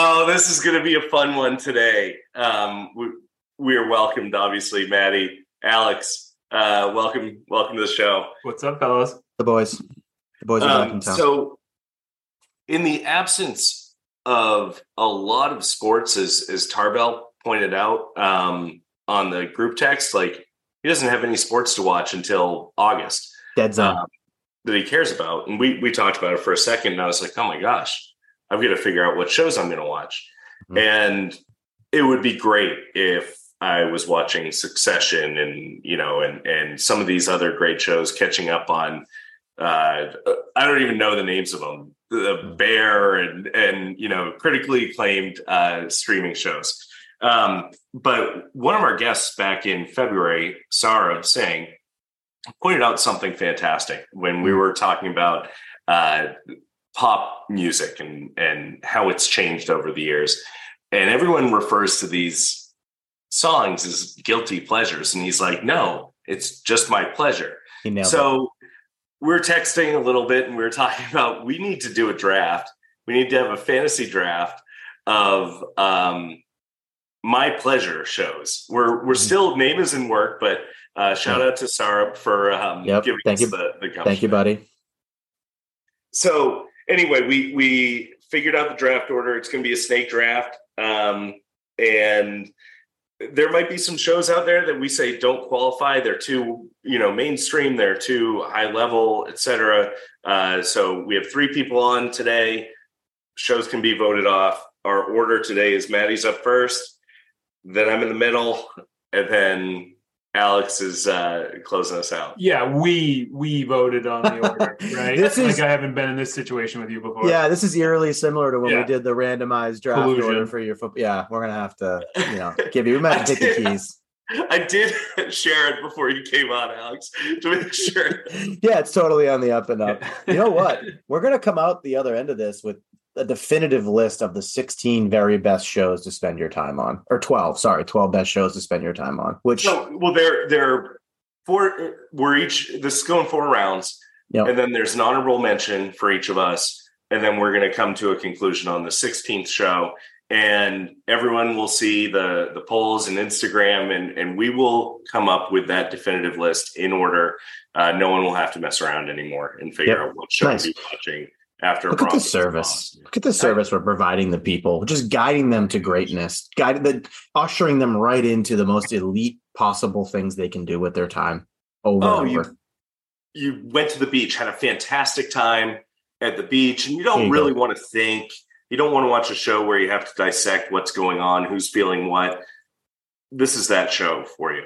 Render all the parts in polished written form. Oh, this is going to be a fun one today. We are welcomed, obviously, Maddie, Alex. Welcome to the show. What's up, fellas? The boys are back in town. So, in the absence of a lot of sports, as Tarbell pointed out on the group text, like he doesn't have any sports to watch until August. Dead zone. That he cares about. And we talked about it for a second, and I was like, oh my gosh, I've got to figure out what shows I'm going to watch. Mm-hmm. And it would be great if I was watching Succession and, you know, and some of these other great shows, catching up on, I don't even know the names of them, The Bear and, you know, critically acclaimed streaming shows. But one of our guests back in February, Sarab Singh, pointed out something fantastic when we were talking about pop music and how it's changed over the years. And everyone refers to these songs as guilty pleasures. And he's like, no, it's just my pleasure. We're texting a little bit and we were talking about, we need to do a draft. We need to have a fantasy draft of my pleasure shows. We're still, name is in work, but shout out to Sarah for giving us the company. Thank you, buddy. So anyway, we figured out the draft order. It's going to be a snake draft. And there might be some shows out there that we say don't qualify. They're too, you know, mainstream. They're too high level, etc. So we have three people on today. Shows can be voted off. Our order today is Maddie's up first. Then I'm in the middle, and then Alex is closing us out. Yeah, we voted on the order, right? I haven't been in this situation with you before. Yeah, this is eerily similar to when we did the randomized draft order for your football. Yeah, we're going to have to, Gibby, we might have to take the keys. I did share it before you came on, Alex, to make sure. Yeah, it's totally on the up and up. You know what? We're going to come out the other end of this with a definitive list of the 16 very best shows to spend your time on, or 12 best shows to spend your time on, which they're four. We're each, this is going 4 rounds. Yep. And then there's an honorable mention for each of us. And then we're going to come to a conclusion on the 16th show, and everyone will see the polls and Instagram, and we will come up with that definitive list in order. No one will have to mess around anymore and figure out what show to be watching. Look at the service we're providing the people, just guiding them to greatness, ushering them right into the most elite possible things they can do with their time over. You went to the beach, had a fantastic time at the beach, and you don't really want to think. You don't want to watch a show where you have to dissect what's going on, who's feeling what. This is that show for you.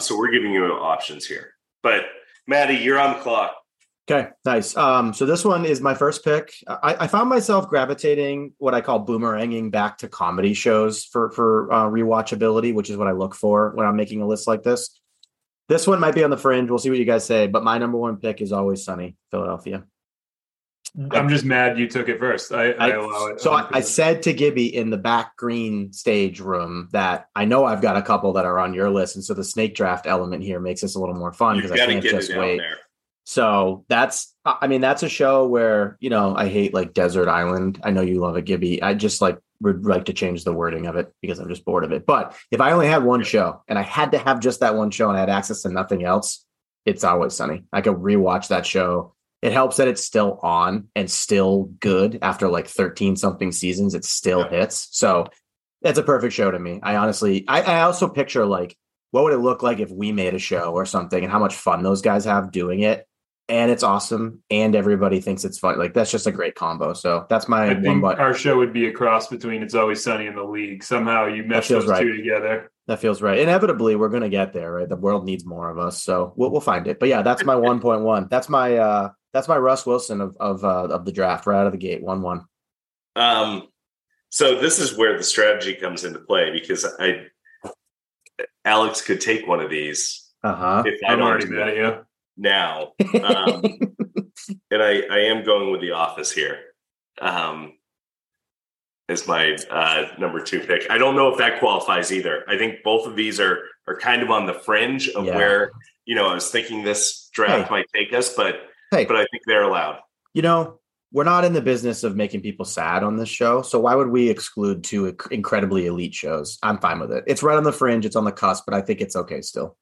So we're giving you options here. But, Maddie, you're on the clock. Okay, nice. So this one is my first pick. I found myself gravitating what I call boomeranging back to comedy shows for rewatchability, which is what I look for when I'm making a list like this. This one might be on the fringe. We'll see what you guys say. But my number one pick is Always Sunny, Philadelphia. I'm just mad you took it first. I allow it. So I said to Gibby in the back green stage room that I know I've got a couple that are on your list. And so the snake draft element here makes this a little more fun because I can't just wait. There. So that's a show where, you know, I hate like Desert Island. I know you love it, Gibby. I just would like to change the wording of it because I'm just bored of it. But if I only had one show and I had to have just that one show and I had access to nothing else, it's Always Sunny. I could rewatch that show. It helps that it's still on and still good after like 13 something seasons. It still hits. So that's a perfect show to me. I honestly, I also picture like, what would it look like if we made a show or something and how much fun those guys have doing it. And it's awesome. And everybody thinks it's fun. Like, that's just a great combo. So that's my one. But our show would be a cross between It's Always Sunny and The League. Somehow you mesh those two together. That feels right. Inevitably, we're going to get there, right? The world needs more of us. So we'll find it. But yeah, that's my 1.1. That's my Russ Wilson of the draft right out of the gate. 1-1. So this is where the strategy comes into play because Alex could take one of these. If I'm already mad at you. Now and I am going with The Office here as my number 2 pick. I don't know if that qualifies either. I think both of these are kind of on the fringe of where, you know, I was thinking this draft might take us, but I think they're allowed. You know, we're not in the business of making people sad on this show. So why would we exclude two incredibly elite shows? I'm fine with it. It's right on the fringe. It's on the cusp, but I think it's okay still.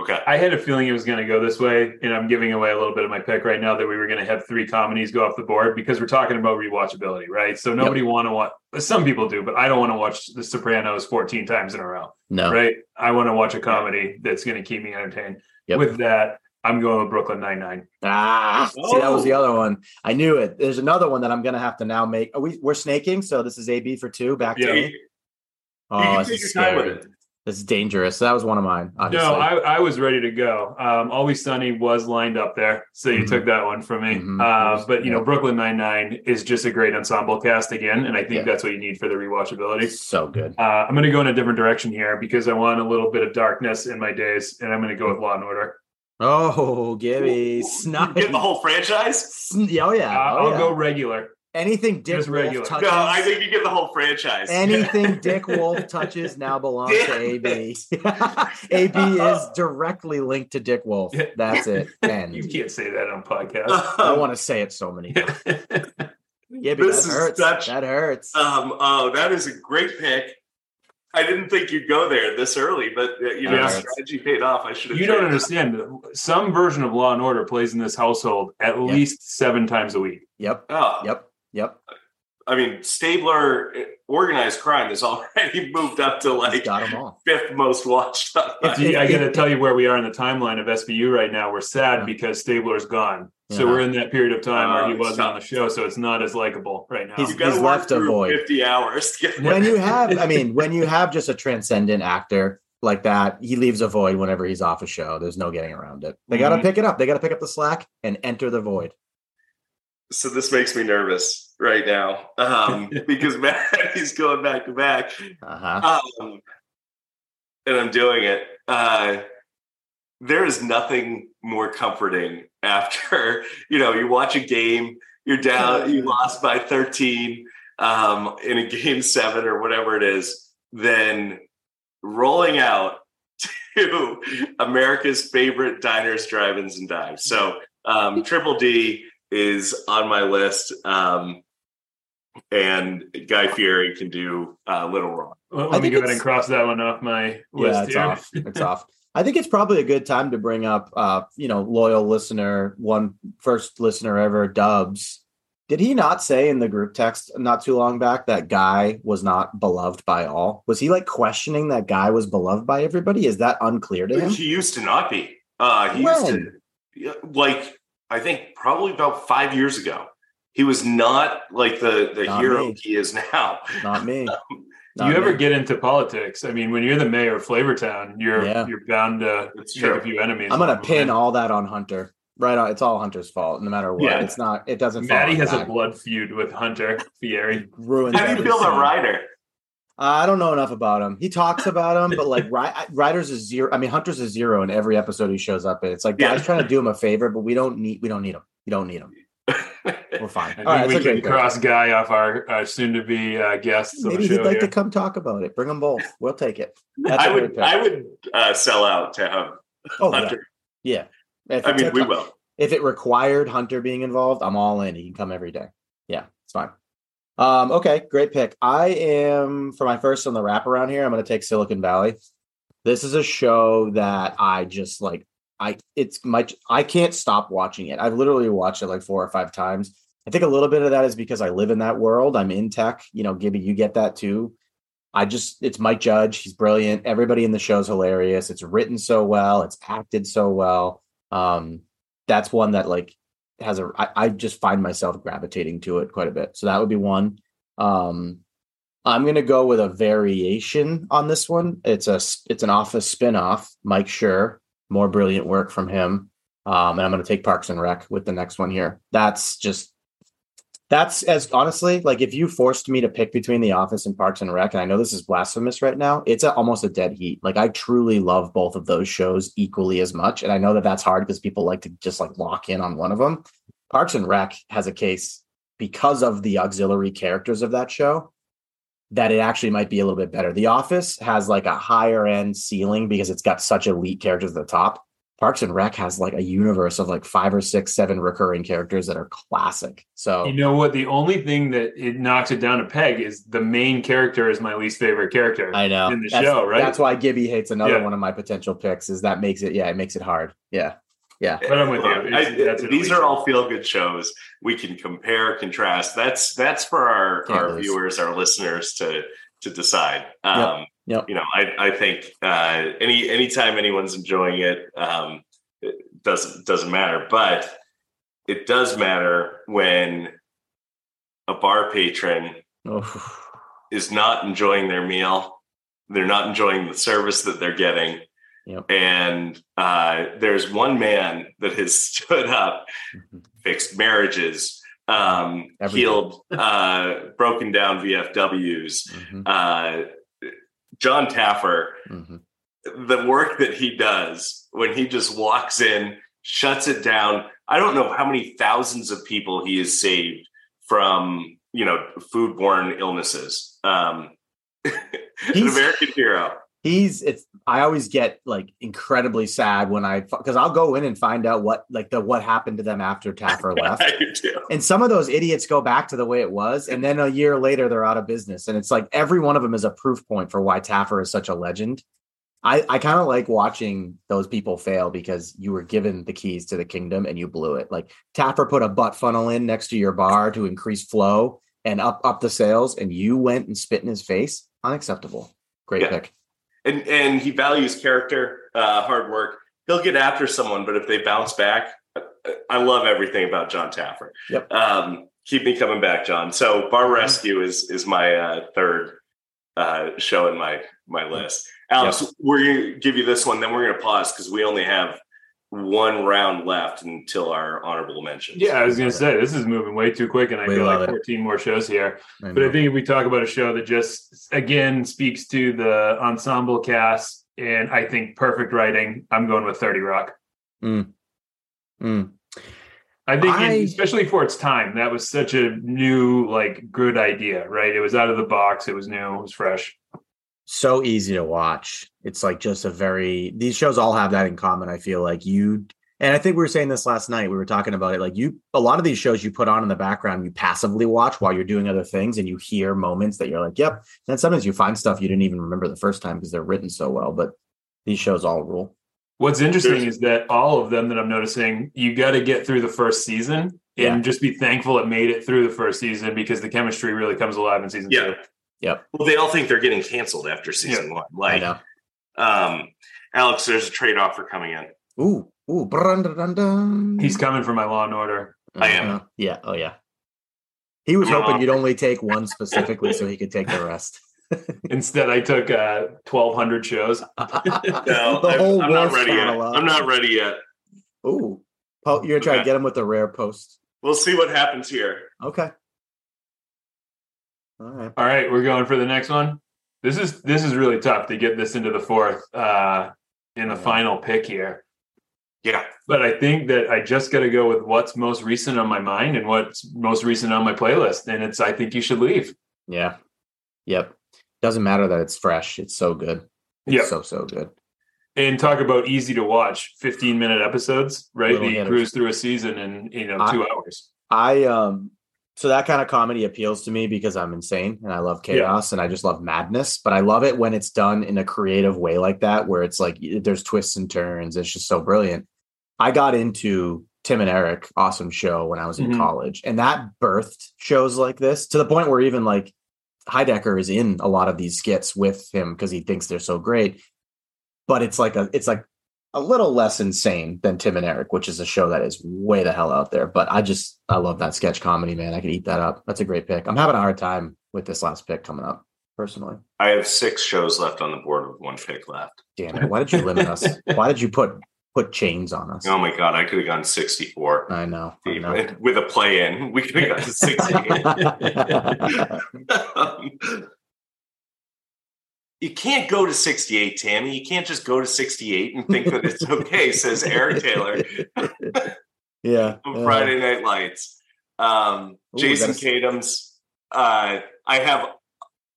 Okay. I had a feeling it was going to go this way, and I'm giving away a little bit of my pick right now that we were going to have three comedies go off the board because we're talking about rewatchability, right? So nobody want to watch, some people do, but I don't want to watch The Sopranos 14 times in a row. No. Right? I want to watch a comedy that's going to keep me entertained. Yep. With that, I'm going with Brooklyn Nine-Nine. See, that was the other one. I knew it. There's another one that I'm going to have to now make. We're snaking, so this is AB for two. Back to me. Oh, this is scary. This is dangerous. That was one of mine. Obviously. No, I was ready to go. Always Sunny was lined up there, so you took that one from me. But, you know, Brooklyn Nine-Nine is just a great ensemble cast again, and I think that's what you need for the rewatchability. So good. I'm going to go in a different direction here because I want a little bit of darkness in my days, and I'm going to go with Law & Order. Oh, Gibby. Get the whole franchise? I'll go regular. Anything Dick Wolf touches. No, I think you give the whole franchise. Anything Dick Wolf touches now belongs to AB. AB is directly linked to Dick Wolf. That's it. And you can't say that on podcast. I want to say it so many times. That hurts. That is a great pick. I didn't think you'd go there this early, but strategy paid off. I should have. You don't understand. Some version of Law and Order plays in this household at least 7 times a week. Yep. I mean, Stabler organized crime has already moved up to like 5th most watched. I got to tell you where we are in the timeline of SVU right now. We're sad because Stabler's gone. So we're in that period of time where he wasn't on the show, so it's not as likable right now. He's left a void. 50 hours. When you have just a transcendent actor like that, he leaves a void whenever he's off a show. There's no getting around it. They got to pick it up. They got to pick up the slack and enter the void. So this makes me nervous right now because Maddie's going back to back, and I'm doing it. There is nothing more comforting after, you watch a game, you're down, you lost by 13 in a Game 7 or whatever it is, than rolling out to America's favorite diners, drive-ins, and dives. So Triple D is on my list. And Guy Fieri can do Little Rock. Well, let me go ahead and cross that one off my list. Yeah, it's off. I think it's probably a good time to bring up, loyal listener, first listener ever, Dubs. Did he not say in the group text not too long back that Guy was not beloved by all? Was he like questioning that Guy was beloved by everybody? Is that unclear to him? He used to not be. Used to, I think probably about 5 years ago. He was not like the hero he is now. Not me. Ever get into politics? I mean, when you're the mayor of Flavortown, you're bound to have a few enemies. I'm going to pin all that on Hunter. Right on, it's all Hunter's fault, no matter what. Yeah. It's not. It doesn't. Maddie has a blood feud with Hunter Fieri. Ruined. How do you feel about Ryder? I don't know enough about him. He talks about him, but like Ryder's a zero. I mean, Hunter's a zero in every episode he shows up in. It's like guys trying to do him a favor, but we don't need him. You don't need him. We're fine. We can cross Guy off our soon-to-be guests. Maybe he'd like to come talk about it. Bring them both. We'll take it. I would sell out to have Hunter. Yeah. We will. If it required Hunter being involved, I'm all in. He can come every day. Yeah, it's fine. Okay, great pick. I am, for my first on the wraparound here, I'm going to take Silicon Valley. This is a show that I just like. I can't stop watching it. I've literally watched it like 4 or 5 times. I think a little bit of that is because I live in that world. I'm in tech. Gibby, you get that too. It's Mike Judge. He's brilliant. Everybody in the show's hilarious. It's written so well. It's acted so well. That's one that like has I just find myself gravitating to it quite a bit. So that would be one. I'm going to go with a variation on this one. It's an Office spinoff, Mike Schur. More brilliant work from him. And I'm going to take Parks and Rec with the next one here. That's as honestly, like if you forced me to pick between The Office and Parks and Rec, and I know this is blasphemous right now, it's almost a dead heat. Like I truly love both of those shows equally as much. And I know that that's hard because people like to just like lock in on one of them. Parks and Rec has a case because of the auxiliary characters of that show that it actually might be a little bit better. The Office has like a higher end ceiling because it's got such elite characters at the top. Parks and Rec has like a universe of like 5 or 6, 7 recurring characters that are classic. So, you know what? The only thing that it knocks it down a peg is the main character is my least favorite character. I know. In the show, right? That's why Gibby hates another one of my potential picks, is that makes it, it makes it hard. Yeah. Yeah. But I'm with you. These are all feel good shows. We can compare, contrast. That's for our viewers, our listeners to decide. Yep. You know, I think anytime anyone's enjoying it, it doesn't matter, but it does matter when a bar patron is not enjoying their meal, they're not enjoying the service that they're getting. Yep. And there's one man that has stood up, fixed marriages, healed broken down VFWs, Jon Taffer, the work that he does when he just walks in, shuts it down. I don't know how many thousands of people he has saved from, you know, foodborne illnesses. An American hero. I always get like incredibly sad when because I'll go in and find out what happened to them after Taffer left. And some of those idiots go back to the way it was. And then a year later, they're out of business. And it's like every one of them is a proof point for why Taffer is such a legend. I kind of like watching those people fail because you were given the keys to the kingdom and you blew it. Like Taffer put a butt funnel in next to your bar to increase flow and up the sales. And you went and spit in his face. Unacceptable. Great pick. And he values character, hard work. He'll get after someone, but if they bounce back, I love everything about Jon Taffer. Yep. Keep me coming back, Jon. So Bar Rescue is my third show in my list. Alex, we're going to give you this one, then we're going to pause because we only have one round left until our honorable mentions. Yeah, I was going to say, this is moving way too quick, and I feel like 14 more shows here. But I think if we talk about a show that just, again, speaks to the ensemble cast, and I think perfect writing, I'm going with 30 Rock. I think, especially for its time, that was such a new, like, good idea, right? It was out of the box. It was new. It was fresh. So easy to watch. It's like just these shows all have that in common. I feel like and I think we were saying this last night, we were talking about it. Like a lot of these shows you put on in the background, you passively watch while you're doing other things and you hear moments that you're like, yep. Then sometimes you find stuff you didn't even remember the first time because they're written so well, but these shows all rule. What's interesting is that all of them that I'm noticing, you got to get through the first season and just be thankful it made it through the first season because the chemistry really comes alive in season two. Yep. Well, they all think they're getting canceled after season one. Like, Alex, there's a trade offer coming in. Ooh, dun, dun, dun. He's coming for my Law and Order. I am. Yeah. Oh, yeah. He was hoping you'd only take one specifically so he could take the rest. Instead, I took 1,200 shows. I'm not ready yet. Ooh, you're trying to get him with the rare post. We'll see what happens here. Okay. All right, we're going for the next one. This is really tough to get this into the fourth in the final pick here. Yeah. But I think that I just got to go with what's most recent on my mind and what's most recent on my playlist. And it's I Think You Should Leave. Yeah. Yep. Doesn't matter that it's fresh. It's so good. It's so good. And talk about easy to watch 15-minute episodes, right? They cruise through a season in 2 hours. So that kind of comedy appeals to me because I'm insane and I love chaos and I just love madness, but I love it when it's done in a creative way like that, where it's like there's twists and turns. It's just so brilliant. I got into Tim and Eric, awesome show, when I was in college, and that birthed shows like this to the point where even like Heidecker is in a lot of these skits with him because he thinks they're so great, but it's like a little less insane than Tim and Eric, which is a show that is way the hell out there. But I love that sketch comedy, man. I could eat that up. That's a great pick. I'm having a hard time with this last pick coming up, personally. I have 6 shows left on the board with one pick left. Damn it. Why did you limit us? Why did you put chains on us? Oh, my God. I could have gone 64. I know. With a play-in, we could have gotten 68. You can't go to 68, Tammy. You can't just go to 68 and think that it's okay, says Aaron Taylor. Friday Night Lights. Jason Kadams. I have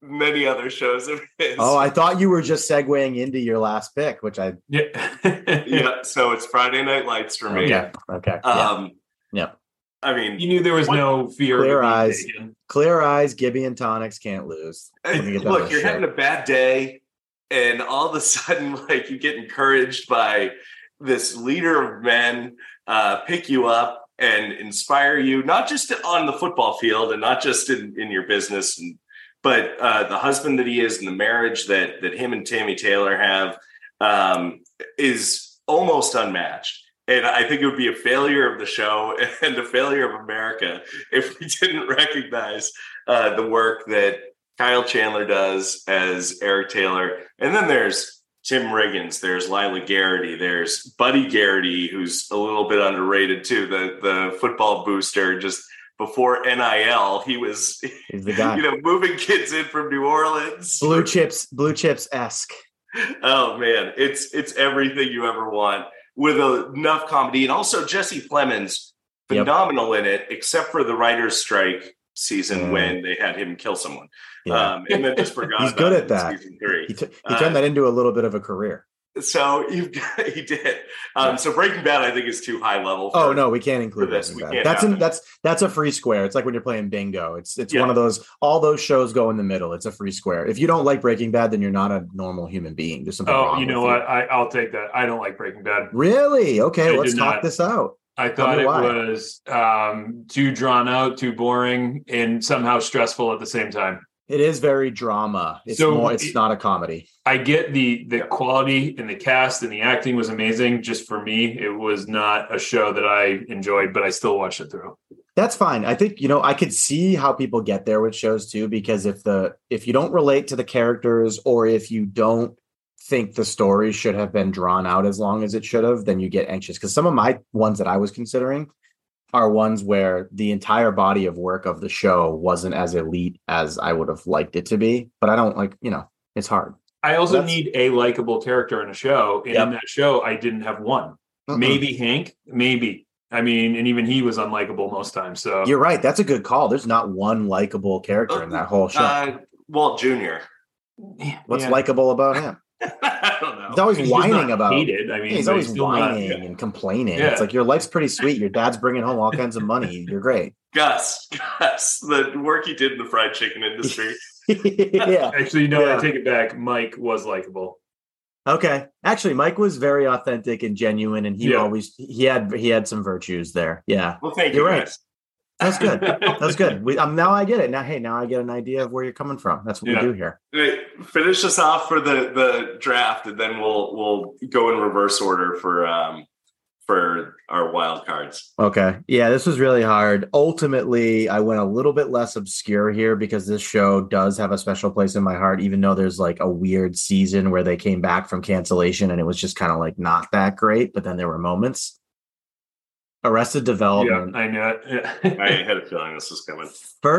many other shows of his. Oh, I thought you were just segueing into your last pick, which I... Yeah. So it's Friday Night Lights for me. Yeah. Okay. Yeah. I mean, you knew there was no fear. Clear eyes, Gibby and tonics, can't lose. Look, you're having a bad day, and all of a sudden, like, you get encouraged by this leader of men, pick you up and inspire you, not just on the football field and not just in your business, but the husband that he is and the marriage that him and Tammy Taylor have is almost unmatched. And I think it would be a failure of the show and a failure of America if we didn't recognize the work that Kyle Chandler does as Eric Taylor. And then there's Tim Riggins, there's Lila Garrity, there's Buddy Garrity, who's a little bit underrated too, the football booster. Just before NIL, he's the guy, moving kids in from New Orleans. Blue chips-esque. Oh man, it's everything you ever want with enough comedy. And also Jesse Plemons, phenomenal in it, except for the writer's strike season when they had him kill someone. Yeah. And then just forgot. He's good at that. Season three. He turned that into a little bit of a career. So he did. So Breaking Bad, I think, is too high level. Oh no, we can't include this. That's a free square. It's like when you're playing bingo. It's one of those. All those shows go in the middle. It's a free square. If you don't like Breaking Bad, then you're not a normal human being. There's something wrong. You know what? I'll take that. I don't like Breaking Bad. Really? Okay, let's talk this out. I thought it was too drawn out, too boring, and somehow stressful at the same time. It is very drama. It's not a comedy. I get the quality and the cast and the acting was amazing. Just for me, it was not a show that I enjoyed, but I still watched it through. That's fine. I think, I could see how people get there with shows too, because if you don't relate to the characters, or if you don't think the story should have been drawn out as long as it should have, then you get anxious. Because some of my ones that I was considering are ones where the entire body of work of the show wasn't as elite as I would have liked it to be. But I don't it's hard. I also need a likable character in a show. And in that show, I didn't have one. Mm-mm. Maybe Hank, and even he was unlikable most times. So you're right. That's a good call. There's not one likable character in that whole show. Walt Jr. What's likable about him? I don't know. He's always whining about it. He's always whining and complaining. Yeah. It's like, your life's pretty sweet. Your dad's bringing home all kinds of money. You're great. Gus, the work he did in the fried chicken industry. Yeah. Actually, I take it back. Mike was likable. Okay. Actually, Mike was very authentic and genuine, and he had some virtues there. Yeah. Well, thank you. You're right. That's good. Now I get it. Now I get an idea of where you're coming from. That's what we do here. Finish us off for the draft, and then we'll go in reverse order for our wild cards. Okay. Yeah, this was really hard. Ultimately, I went a little bit less obscure here because this show does have a special place in my heart, even though there's like a weird season where they came back from cancellation and it was just kind of like not that great, but then there were moments. Arrested Development. Yeah, I knew it. I had a feeling this was coming.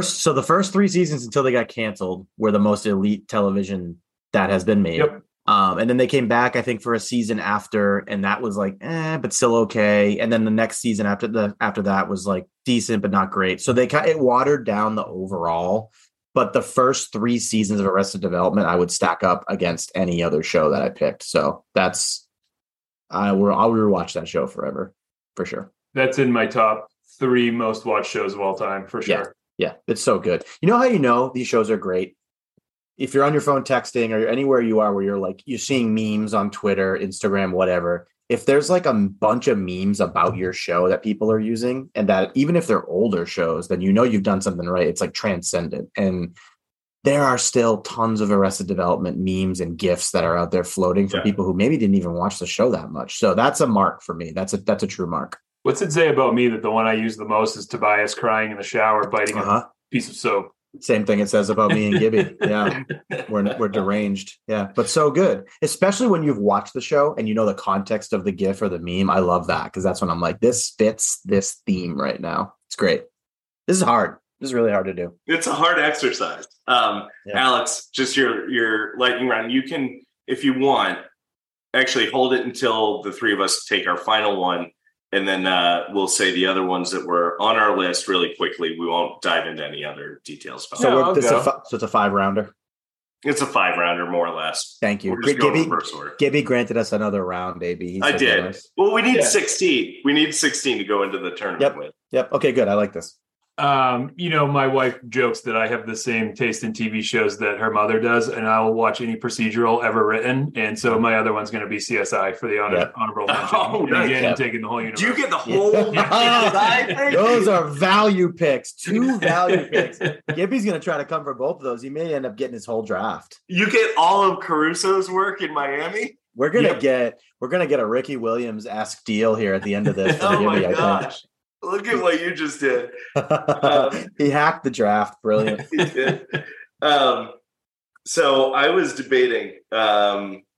So the first three seasons until they got canceled were the most elite television that has been made. Yep. And then they came back, I think, for a season after, and that was like, but still okay. And then the next season after that was like decent, but not great. So it watered down the overall. But the first three seasons of Arrested Development, I would stack up against any other show that I picked. So I'll rewatch that show forever, for sure. That's in my top three most watched shows of all time, for sure. Yeah, it's so good. You know how you know these shows are great? If you're on your phone texting, or anywhere you are where you're like, you're seeing memes on Twitter, Instagram, whatever. If there's like a bunch of memes about your show that people are using, and that even if they're older shows, then you've done something right. It's like transcendent. And there are still tons of Arrested Development memes and GIFs that are out there floating for people who maybe didn't even watch the show that much. So that's a mark for me. That's a true mark. What's it say about me that the one I use the most is Tobias crying in the shower, biting a piece of soap? Same thing it says about me and Gibby. Yeah, we're deranged. Yeah, but so good, especially when you've watched the show and the context of the GIF or the meme. I love that, because that's when I'm like, this fits this theme right now. It's great. This is hard. This is really hard to do. It's a hard exercise. Alex, just your lightning round. You can, if you want, actually hold it until the three of us take our final one. And then we'll say the other ones that were on our list really quickly. We won't dive into any other details. So it's a five-rounder. It's a 5-rounder, more or less. Thank you. Gibby granted us another round, AB. I did. Nice. Well, we need 16. We need 16 to go into the tournament with. Yep. Okay, good. I like this. You know, my wife jokes that I have the same taste in TV shows that her mother does, and I will watch any procedural ever written. And so my other one's going to be CSI for the honorable mention. Oh, and again, I'm taking the whole universe. Do you get the whole thing? Those are value picks. Two value picks. Gibby's going to try to come for both of those. He may end up getting his whole draft. You get all of Caruso's work in Miami? We're going to get a Ricky Williams-esque deal here at the end of this. Oh, Gibby, my gosh. Look at what you just did. He hacked the draft. Brilliant. He did. So I was debating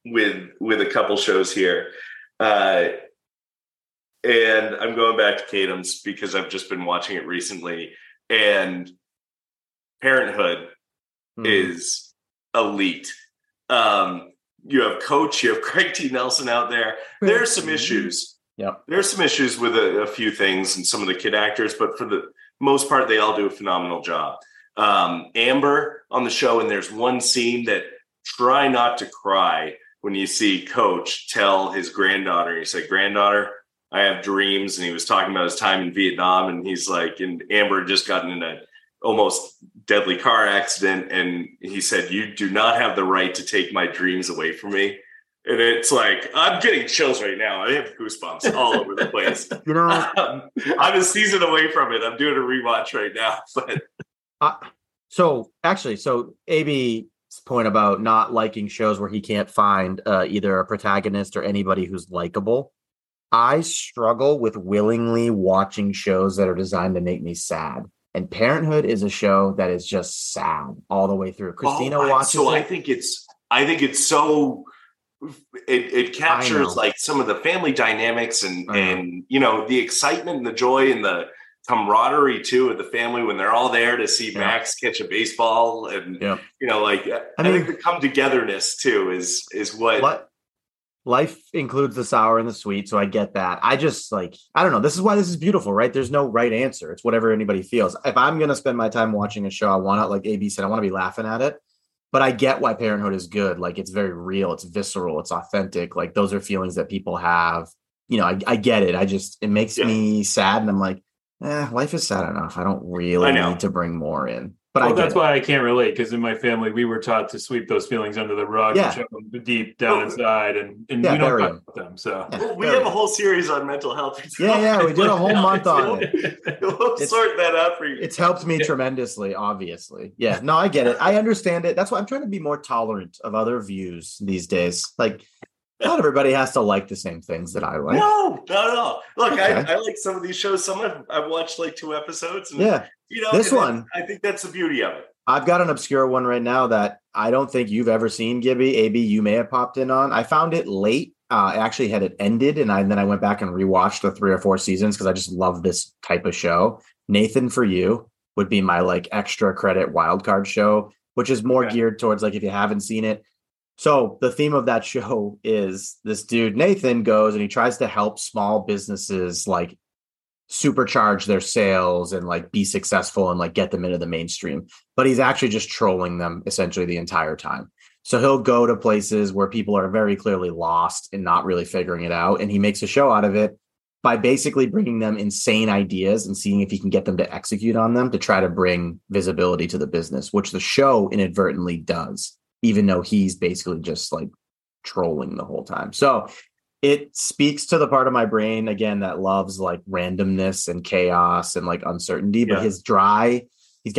with a couple shows here. And I'm going back to Kadam's because I've just been watching it recently. And Parenthood is elite. You have Coach, you have Craig T. Nelson out there. There are some issues. Yeah, there's some issues with a few things and some of the kid actors, but for the most part, they all do a phenomenal job. Amber on the show, and there's one scene that try not to cry when you see Coach tell his granddaughter, he said, "Granddaughter, I have dreams." And he was talking about his time in Vietnam, and he's like, and Amber had just gotten in an almost deadly car accident. And he said, "You do not have the right to take my dreams away from me." And it's like, I'm getting chills right now. I have goosebumps all over the place. You know, I'm a season away from it. I'm doing a rewatch right now. But So AB's point about not liking shows where he can't find either a protagonist or anybody who's likable. I struggle with willingly watching shows that are designed to make me sad. And Parenthood is a show that is just sad all the way through. Christina watches it. So I think it's so... It captures like some of the family dynamics and you know, the excitement and the joy and the camaraderie too of the family when they're all there to see Max catch a baseball and you know, like I think the come togetherness too is what life includes, the sour and the sweet. So I get that. I just like, I don't know. This is why this is beautiful, right? There's no right answer. It's whatever anybody feels. If I'm gonna spend my time watching a show, I want to, like AB said, I want to be laughing at it. But I get why Parenthood is good. Like, it's very real. It's visceral. It's authentic. Like, those are feelings that people have. You know, I get it. I just, it makes me sad. And I'm like, life is sad enough. I don't really need to bring more in. But why I can't relate. Because in my family, we were taught to sweep those feelings under the rug and shove them deep down inside. And we don't talk about them. So we have a whole series on mental health. We did a whole month on it. We'll sort that out for you. It's helped me tremendously, obviously. Yeah, no, I get it. I understand it. That's why I'm trying to be more tolerant of other views these days. Like, not everybody has to like the same things that I like. No, not at all. Look, I like some of these shows. Some I've watched like 2 episodes. And, you know, this one. I think that's the beauty of it. I've got an obscure one right now that I don't think you've ever seen, Gibby. AB, you may have popped in on. I found it late. I actually had it ended, and then I went back and rewatched the 3 or 4 seasons because I just love this type of show. Nathan For You would be my like extra credit wildcard show, which is more geared towards like if you haven't seen it. So the theme of that show is this dude, Nathan, goes and he tries to help small businesses like supercharge their sales and like be successful and like get them into the mainstream. But he's actually just trolling them essentially the entire time. So he'll go to places where people are very clearly lost and not really figuring it out. And he makes a show out of it by basically bringing them insane ideas and seeing if he can get them to execute on them to try to bring visibility to the business, which the show inadvertently does, even though he's basically just like trolling the whole time. So it speaks to the part of my brain, again, that loves like randomness and chaos and like uncertainty, but he's got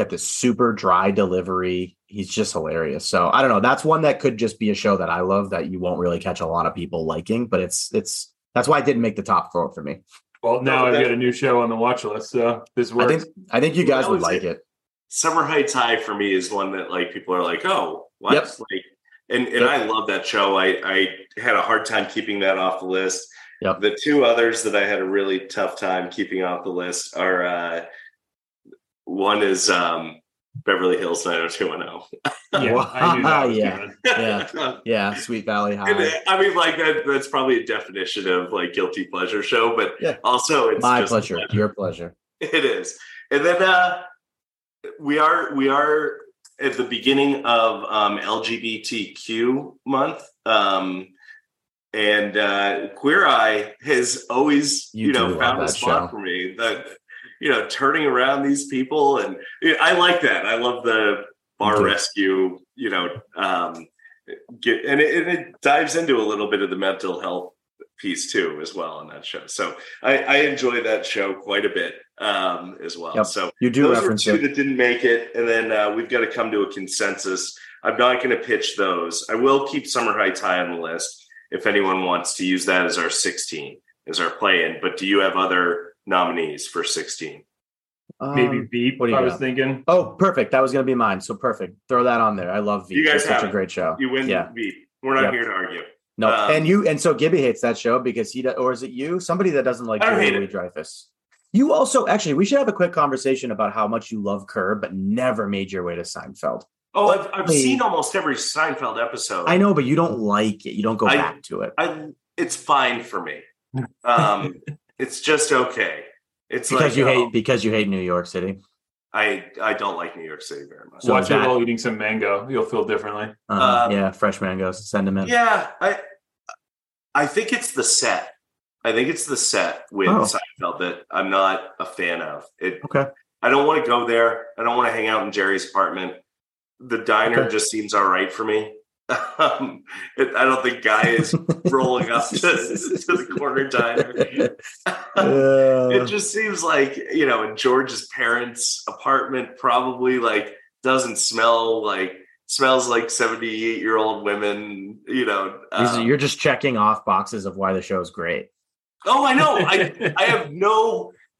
this super dry delivery. He's just hilarious. So I don't know. That's one that could just be a show that I love that you won't really catch a lot of people liking, but it's, that's why it didn't make the top 4 for me. Well, now I've got a new show on the watch list. So this works. I think you guys would like it. Summer Heights High for me is one that like people are like, oh, what? Yep. Like, and I love that show. I had a hard time keeping that off the list. Yep. The 2 others that I had a really tough time keeping off the list are one is Beverly Hills 90210. Sweet Valley High. And, I mean, like that's probably a definition of like guilty pleasure show, but also it's my pleasure, your pleasure. It is, and then we are at the beginning of LGBTQ month, and Queer Eye has always, found a spot for me. That, turning around these people, and I like that. I love the bar rescue, it dives into a little bit of the mental health piece too, as well, in that show. So I enjoy that show quite a bit as well. Yep. So you do reference two that didn't make it, and then we've got to come to a consensus. I'm not going to pitch those. I will keep Summer Heights high on the list if anyone wants to use that as our 16, as our play-in. But do you have other nominees for 16? Maybe Veep. What I was thinking. Oh, perfect. That was going to be mine. So perfect. Throw that on there. I love Veep. You guys have such a great show. You win Veep. We're not here to argue. No, and so Gibby hates that show because or is it you? Somebody that doesn't like Julia Dreyfus. You also we should have a quick conversation about how much you love Curb, but never made your way to Seinfeld. Oh, I've seen almost every Seinfeld episode. I know, but you don't like it. You don't go back to it. It's fine for me. It's just okay. It's because you hate New York City. I don't like New York City very much. Watch it while eating some mango. You'll feel differently. Fresh mangoes. Send them in. Yeah, I think it's the set. I think it's the set with Seinfeld that I'm not a fan of. I don't want to go there. I don't want to hang out in Jerry's apartment. The diner just seems all right for me. I don't think Guy is rolling up to the corner diner. It just seems like, in George's parents' apartment, probably doesn't smell smells like 78-year-old women. You're just checking off boxes of why the show is great. Oh, I know.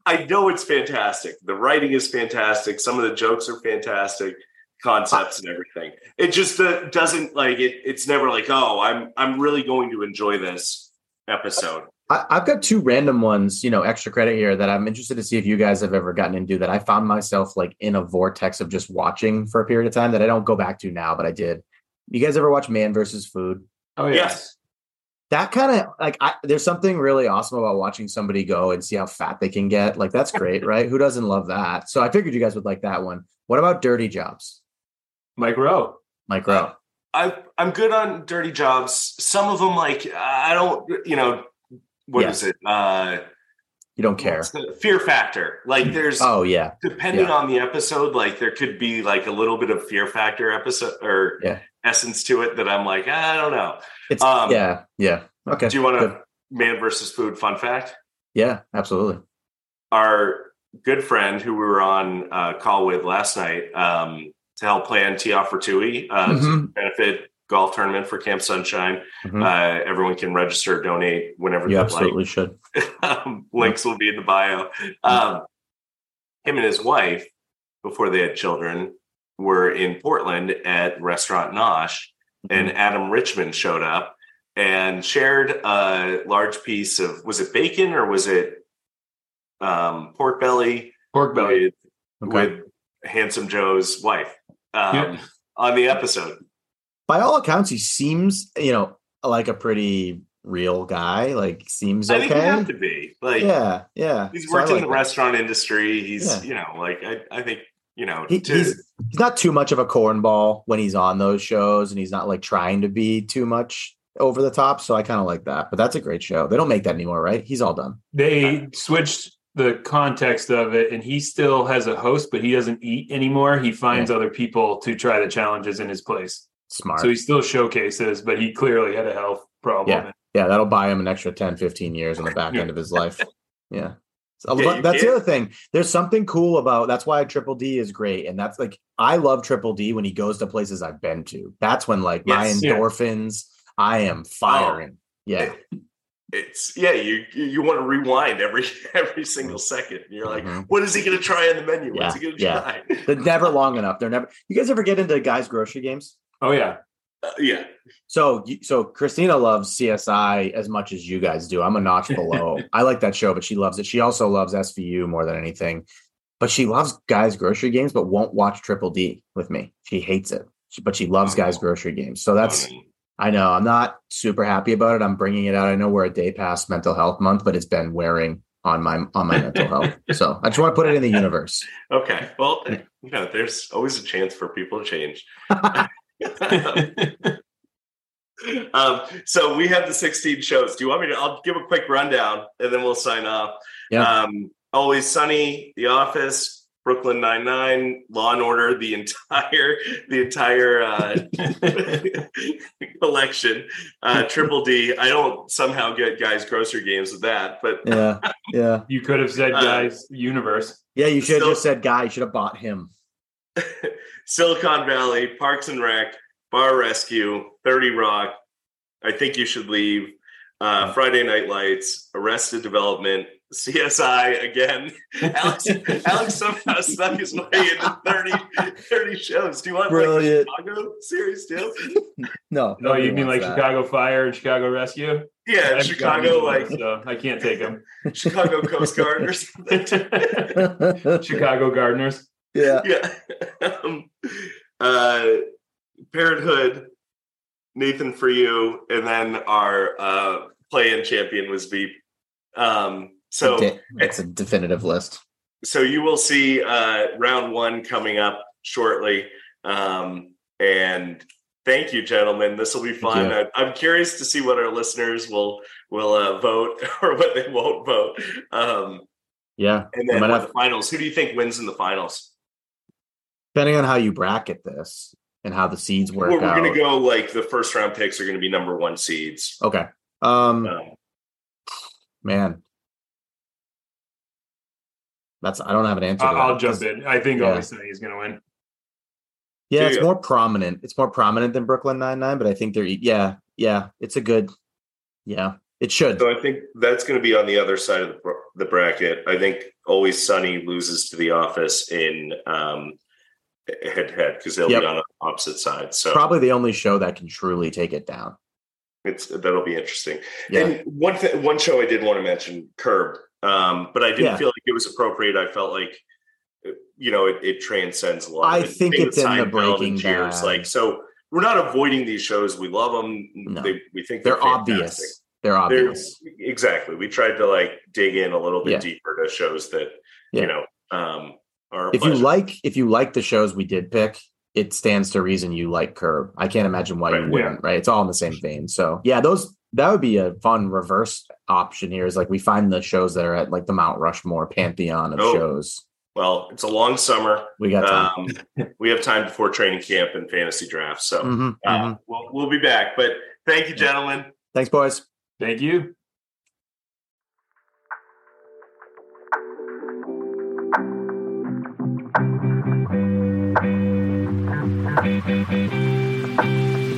I know it's fantastic. The writing is fantastic. Some of the jokes are fantastic. Concepts and everything. It just doesn't it's never I'm really going to enjoy this episode. I've got two random ones, extra credit here that I'm interested to see if you guys have ever gotten into that. I found myself in a vortex of just watching for a period of time that I don't go back to now, but I did. You guys ever watch Man vs. Food? Oh yeah. Yes. That kind of there's something really awesome about watching somebody go and see how fat they can get. That's great, right? Who doesn't love that? So I figured you guys would like that one. What about Dirty Jobs? Mike Rowe. I'm good on Dirty Jobs. Some of them, I don't, is it? You don't care. Fear Factor. There's, depending on the episode, there could be a little bit of Fear Factor episode or essence to it that I'm I don't know. It's, okay. Do you want a Man versus Food fun fact? Yeah, absolutely. Our good friend who we were on a call with last night, to help plan Tee-Off for Tui, to benefit golf tournament for Camp Sunshine. Mm-hmm. Everyone can register, donate whenever they absolutely should. Links will be in the bio. Him and his wife, before they had children, were in Portland at Restaurant Nosh, and Adam Richmond showed up and shared a large piece of, was it bacon or was it pork belly? Pork belly. With Handsome Joe's wife on the episode. By all accounts, he seems, like a pretty real guy. Seems okay. I think he had to be. He's worked in the restaurant industry. He's, I think, he's not too much of a cornball when he's on those shows, and he's not trying to be too much over the top. So I kind of like that. But that's a great show. They don't make that anymore, right? He's all done. They switched the context of it, and he still has a host, but he doesn't eat anymore. He finds other people to try the challenges in his place. Smart. So he still showcases, but he clearly had a health problem. Yeah, that'll buy him an extra 10-15 years on the back end of his life. Yeah. That's the other thing. There's something cool about, that's why Triple D is great. And that's I love Triple D when he goes to places I've been to. That's when my endorphins, I am firing. Yeah. It's you want to rewind every single second. You're what is he going to try on the menu? What's he going to try? They're never long enough. They're never. You guys ever get into Guy's grocery games? Oh yeah, yeah. So Christina loves CSI as much as you guys do. I'm a notch below. I like that show, but she loves it. She also loves SVU more than anything. But she loves Guy's grocery games, but won't watch Triple D with me. She hates it, but she loves Guy's grocery games. So that's. I know. I'm not super happy about it. I'm bringing it out. I know we're a day past Mental Health Month, but it's been wearing on my mental health. So I just want to put it in the universe. Okay. Well, you know, there's always a chance for people to change. So we have the 16 shows. Do you want me to? I'll give a quick rundown and then we'll sign off. Yeah. Always Sunny, The Office, Brooklyn Nine-Nine, Law and Order, the entire collection. Triple D. I don't somehow get Guy's grocery games with that, but yeah. You could have said Guy's universe. Yeah, you should have just said Guy. You should have bought him. Silicon Valley, Parks and Rec, Bar Rescue, 30 Rock, I Think You Should Leave, Friday Night Lights, Arrested Development, CSI again. Alex somehow snuck his way into 30 shows. Do you want like a Chicago series too? No, you mean like that. Chicago Fire and Chicago Rescue? Yeah, I'm Chicago so I can't take them. Chicago Coast Guard or something. Chicago Gardeners. Yeah. Parenthood, Nathan For You, and then our play-in champion was Veep. So it's a definitive list. So you will see round one coming up shortly. And thank you, gentlemen. This will be fun. I'm curious to see what our listeners will vote or what they won't vote. And then the finals. Who do you think wins in the finals? Depending on how you bracket this. And how the seeds work out. We're going to go like the first round picks are going to be number one seeds. Okay. Man. I don't have an answer to that. I'll jump in. I think Always Sunny is going to win. Yeah, it's more prominent. It's more prominent than Brooklyn Nine-Nine, but I think they're, it's a good, it should. So I think that's going to be on the other side of the bracket. I think Always Sunny loses to The Office in head-to-head because they'll be on the opposite side. So probably the only show that can truly take it down. That'll be interesting. Yeah. And one show I did want to mention, Curb, but I didn't feel like it was appropriate. I felt like it transcends a lot. I think it's in the breaking bad. So we're not avoiding these shows. We love them. No. We think they're obvious. They're obvious. Exactly. We tried to dig in a little bit deeper to shows that if you like the shows we did pick, it stands to reason you like Curb. I can't imagine why you wouldn't, right? It's all in the same vein. So that would be a fun reverse option here. Is we find the shows that are at the Mount Rushmore pantheon of shows. Well, it's a long summer. We got time. We have time before training camp and fantasy drafts. So we'll be back. But thank you, gentlemen. Thanks, boys. Thank you. Thank you.